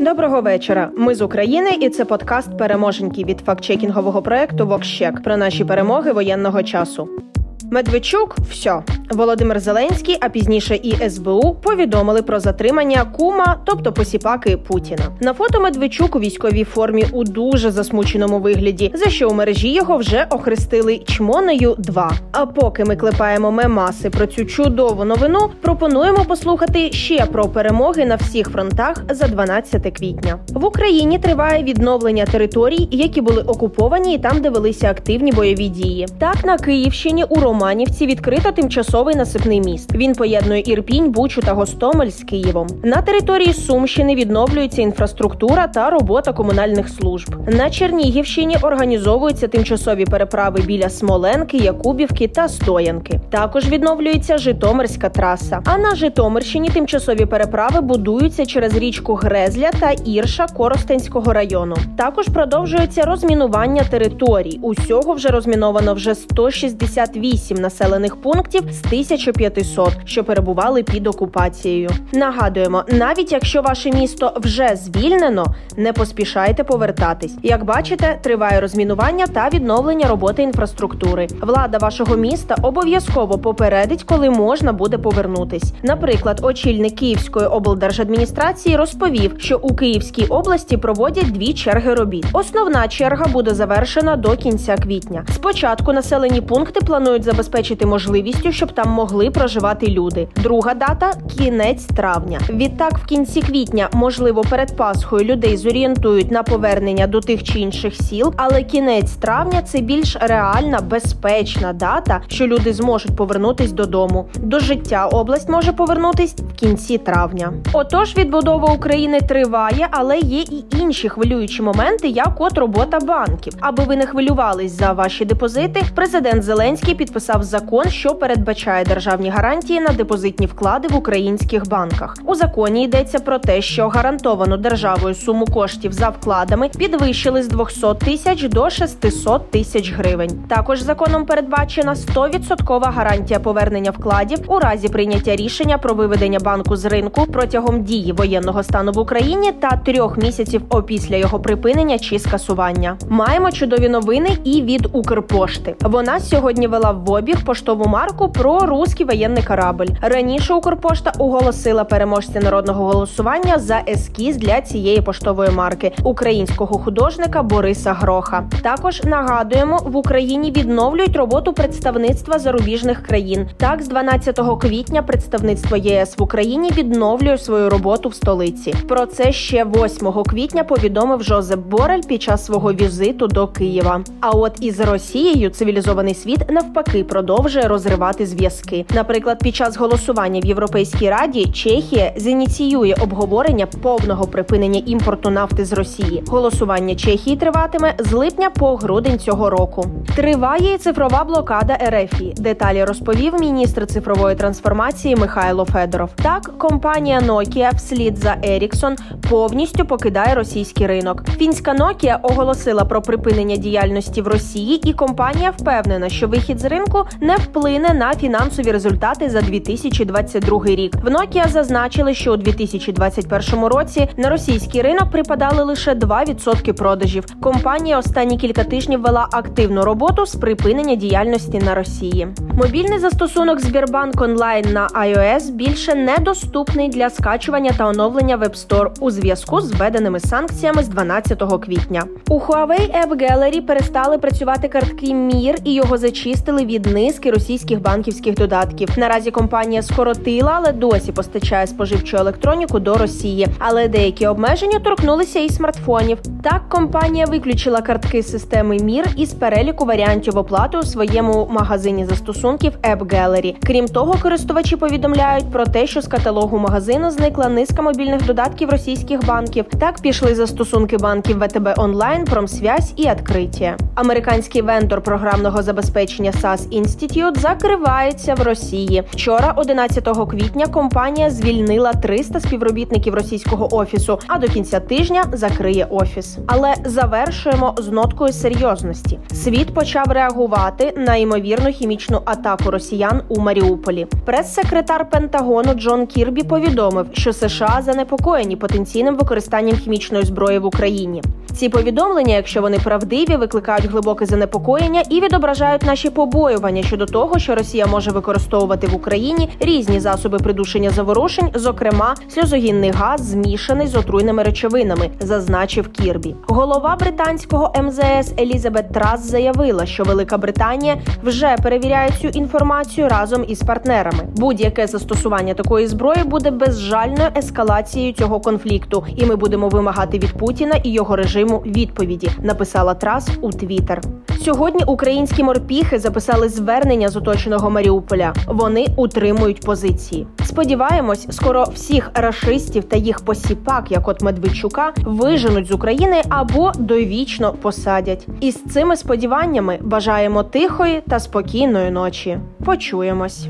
Доброго вечора. Ми з України, і це подкаст «Переможеньки» від фактчекінгового проєкту VoxCheck про наші перемоги воєнного часу. Медведчук – все. Володимир Зеленський, а пізніше і СБУ, повідомили про затримання кума, тобто посіпаки Путіна. На фото Медведчук у військовій формі у дуже засмученому вигляді, за що у мережі його вже охрестили «Чмонею-2». А поки ми клепаємо мемаси про цю чудову новину, пропонуємо послухати ще про перемоги на всіх фронтах за 12 квітня. В Україні триває відновлення територій, які були окуповані і там, де велися активні бойові дії. Так, на Київщині у Романівці відкрито тимчасовий насипний міст. Він поєднує Ірпінь, Бучу та Гостомель з Києвом. На території Сумщини відновлюється інфраструктура та робота комунальних служб. На Чернігівщині організовуються тимчасові переправи біля Смоленки, Якубівки та Стоянки. Також відновлюється Житомирська траса. А на Житомирщині тимчасові переправи будуються через річку Грезля та Ірша Коростенського району. Також продовжується розмінування територій. Усього вже розміновано вже 168 населених пунктів з 1500, що перебували під окупацією. Нагадуємо, навіть якщо ваше місто вже звільнено, не поспішайте повертатись. Як бачите, триває розмінування та відновлення роботи інфраструктури. Влада вашого міста обов'язково попередить, коли можна буде повернутись. Наприклад, очільник Київської облдержадміністрації розповів, що у Київській області проводять 2 черги робіт. Основна черга буде завершена до кінця квітня. Спочатку населені пункти планують забезпечити можливістю, щоб там могли проживати люди. Друга дата – кінець травня. Відтак, в кінці квітня, можливо, перед Пасхою людей зорієнтують на повернення до тих чи інших сіл, але кінець травня – це більш реальна, безпечна дата, що люди зможуть повернутись додому. До життя область може повернутись в кінці травня. Отож, відбудова України триває, але є і інші хвилюючі моменти, як от робота банків. Аби ви не хвилювались за ваші депозити, президент Зеленський підписав закон, що передбачає державні гарантії на депозитні вклади в українських банках. У законі йдеться про те, що гарантовану державою суму коштів за вкладами підвищили з 200 тисяч до 600 тисяч гривень. Також законом передбачена 100% гарантія повернення вкладів у разі прийняття рішення про виведення банку з ринку протягом дії воєнного стану в Україні та 3 місяців опісля його припинення чи скасування. Маємо чудові новини і від Укрпошти. Вона сьогодні вела в обіг поштову марку про руський воєнний корабль. Раніше Укрпошта оголосила переможця народного голосування за ескіз для цієї поштової марки – українського художника Бориса Гроха. Також, нагадуємо, в Україні відновлюють роботу представництва зарубіжних країн. Так, з 12 квітня представництво ЄС в Україні відновлює свою роботу в столиці. Про це ще 8 квітня повідомив Жозеп Борель під час свого візиту до Києва. А от із Росією цивілізований світ навпаки продовжує розривати зв'язки. Наприклад, під час голосування в Європейській раді Чехія зініціює обговорення повного припинення імпорту нафти з Росії. Голосування Чехії триватиме з липня по грудень цього року. Триває і цифрова блокада РФ. Деталі розповів міністр цифрової трансформації Михайло Федоров. Так, компанія Nokia вслід за Ericsson повністю покидає російський ринок. Фінська Nokia оголосила про припинення діяльності в Росії, і компанія впевнена, що вихід з ринку не вплине на фінансові результати за 2022 рік. В Nokia зазначили, що у 2021 році на російський ринок припадали лише 2% продажів. Компанія останні кілька тижнів вела активну роботу з припинення діяльності на Росії. Мобільний застосунок Сбербанк онлайн на iOS більше недоступний для скачування та оновлення в App Store у зв'язку з введеними санкціями з 12 квітня. У Huawei App Gallery перестали працювати картки Мір, і його зачистили від низки російських банківських додатків. Наразі компанія скоротила, але досі постачає споживчу електроніку до Росії. Але деякі обмеження торкнулися і смартфонів. Так, компанія виключила картки системи Мір із переліку варіантів оплати у своєму магазині застосунків App Gallery. Крім того, користувачі повідомляють про те, що з каталогу магазину зникла низка мобільних додатків російських банків. Так пішли застосунки банків ВТБ онлайн, Промсвязь і Откриття. Американський вендор програмного забезпечення SAS Institute закривається в Росії. Вчора, 11 квітня, компанія звільнила 300 співробітників російського офісу, а до кінця тижня закриє офіс. Але завершуємо з ноткою серйозності. Світ почав реагувати на ймовірну хімічну атаку росіян у Маріуполі. Прес-секретар Пентагону Джон Кірбі повідомив, що США занепокоєні потенційно потенційним використанням хімічної зброї в Україні. Ці повідомлення, якщо вони правдиві, викликають глибоке занепокоєння і відображають наші побоювання щодо того, що Росія може використовувати в Україні різні засоби придушення заворушень, зокрема сльозогінний газ, змішаний з отруйними речовинами, зазначив Кірбі. Голова британського МЗС Елізабет Трас заявила, що Велика Британія вже перевіряє цю інформацію разом із партнерами. Будь-яке застосування такої зброї буде безжальною ескалацією цього конфлікту, і ми будемо вимагати від Путіна і його режиму відповіді, написала Трас у Твіттер. Сьогодні українські морпіхи записали звернення з оточеного Маріуполя. Вони утримують позиції. Сподіваємось, скоро всіх рашистів та їх посіпак, як от Медведчука, виженуть з України або довічно посадять. І з цими сподіваннями бажаємо тихої та спокійної ночі. Почуємось.